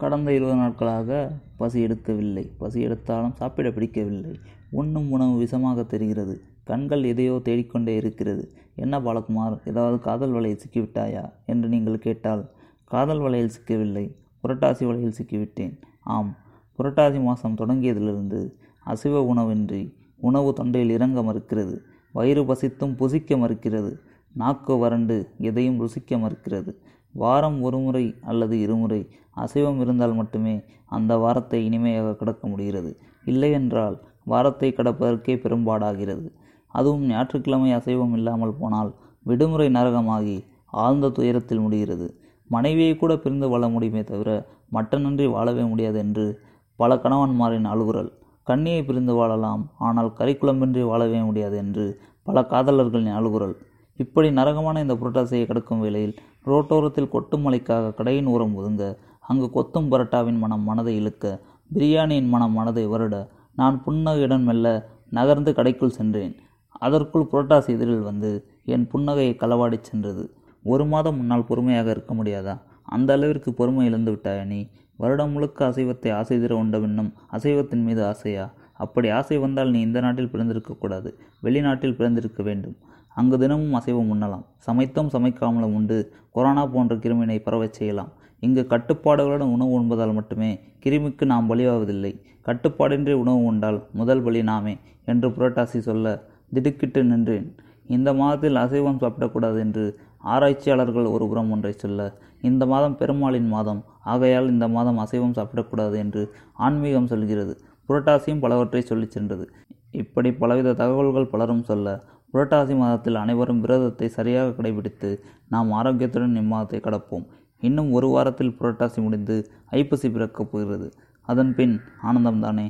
கடந்த 20 நாட்களாக பசி எடுக்கவில்லை. பசி எடுத்தாலும் சாப்பிட பிடிக்கவில்லை. உண்ணும் உணவு விஷமாக தெரிகிறது. கண்கள் எதையோ தேடிக்கொண்டே இருக்கிறது. என்ன பாலகுமார், ஏதாவது காதல் வலையில் சிக்கிவிட்டாயா என்று நீங்கள் கேட்டால், காதல் வலையில் சிக்கவில்லை, புரட்டாசி வலையில் சிக்கிவிட்டேன். ஆம், புரட்டாசி மாதம் தொடங்கியதிலிருந்து அசைவ உணவின்றி உணவு தொண்டையில் இறங்க மறுக்கிறது. வயிறு பசித்தும் புசிக்க மறுக்கிறது. நாக்கு வறண்டு எதையும் ருசிக்க மறுக்கிறது. வாரம் 1 முறை அல்லது 2 முறை அசைவம் இருந்தால் மட்டுமே அந்த வாரத்தை இனிமையாக கடக்க முடிகிறது. இல்லையென்றால் வாரத்தை கடப்பதற்கே பெரும்பாடாகிறது. அதுவும் ஞாயிற்றுக்கிழமை அசைவம் இல்லாமல் போனால் விடுமுறை நரகமாகி ஆழ்ந்த துயரத்தில் முடிகிறது. மனைவியை கூட பிரிந்து வாழ முடியுமே தவிர மட்டனின்றி வாழவே முடியாது என்று பல கணவன்மாரின் அலுவல். கண்ணியை பிரிந்து வாழலாம், ஆனால் கறிக்குழம்பின்றி வாழவே முடியாது என்று பல காதலர்களின் அலுவல். இப்படி நரகமான இந்த புரட்டாசியை கடக்கும் வேளையில் ரோட்டோரத்தில் கொட்டும் மலைக்காக கடையின் உரம் ஒதுங்க, அங்கு கொத்தும் பரோட்டாவின் மனம் மனதை இழுக்க, பிரியாணியின் மனம் மனதை வருட, நான் புன்னகையுடன் மெல்ல நகர்ந்து கடைக்குள் சென்றேன். அதற்குள் புரட்டாசி எதிரில் வந்து என் புன்னகையை களவாடி சென்றது. 1 மாதம் முன்னால் பொறுமையாக இருக்க முடியாதா? அந்த அளவிற்கு பொறுமை இழந்து விட்டாயா நீ? வருடம் முழுக்க அசைவத்தை ஆசை தர உண்ட பின்னும் அசைவத்தின் மீது ஆசையா? அப்படி ஆசை வந்தால் நீ இந்த நாட்டில் பிறந்திருக்கக்கூடாது, வெளிநாட்டில் பிறந்திருக்க வேண்டும். அங்கு தினமும் அசைவம் உண்ணலாம், சமைத்தும் சமைக்காமலும் உண்டு கொரோனா போன்ற கிருமியினை பரவச் செய்யலாம். இங்கு கட்டுப்பாடுகளுடன் உணவு உண்பதால் மட்டுமே கிருமிக்கு நாம் பலியாவதில்லை. கட்டுப்பாடின்றி உணவு உண்டால் முதல் பலி நாமே என்று புரட்டாசி சொல்ல திடுக்கிட்டு நின்றேன். இந்த மாதத்தில் அசைவம் சாப்பிடக்கூடாது என்று ஆராய்ச்சியாளர்கள் ஒரு புறம் ஒன்றை சொல்ல, இந்த மாதம் பெருமாளின் மாதம், ஆகையால் இந்த மாதம் அசைவம் சாப்பிடக்கூடாது என்று ஆன்மீகம் சொல்கிறது. புரட்டாசியும் பலவற்றை சொல்லி சென்றது. இப்படி பலவித தகவல்கள் பலரும் சொல்ல, புரட்டாசி மாதத்தில் அனைவரும் விரதத்தை சரியாக கடைபிடித்து நாம் ஆரோக்கியத்துடன் இம்மாதத்தை கடப்போம். இன்னும் 1 வாரத்தில் புரட்டாசி முடிந்து ஐப்பசி பிறக்கப் போகிறது. அதன் பின் ஆனந்தம்தானே.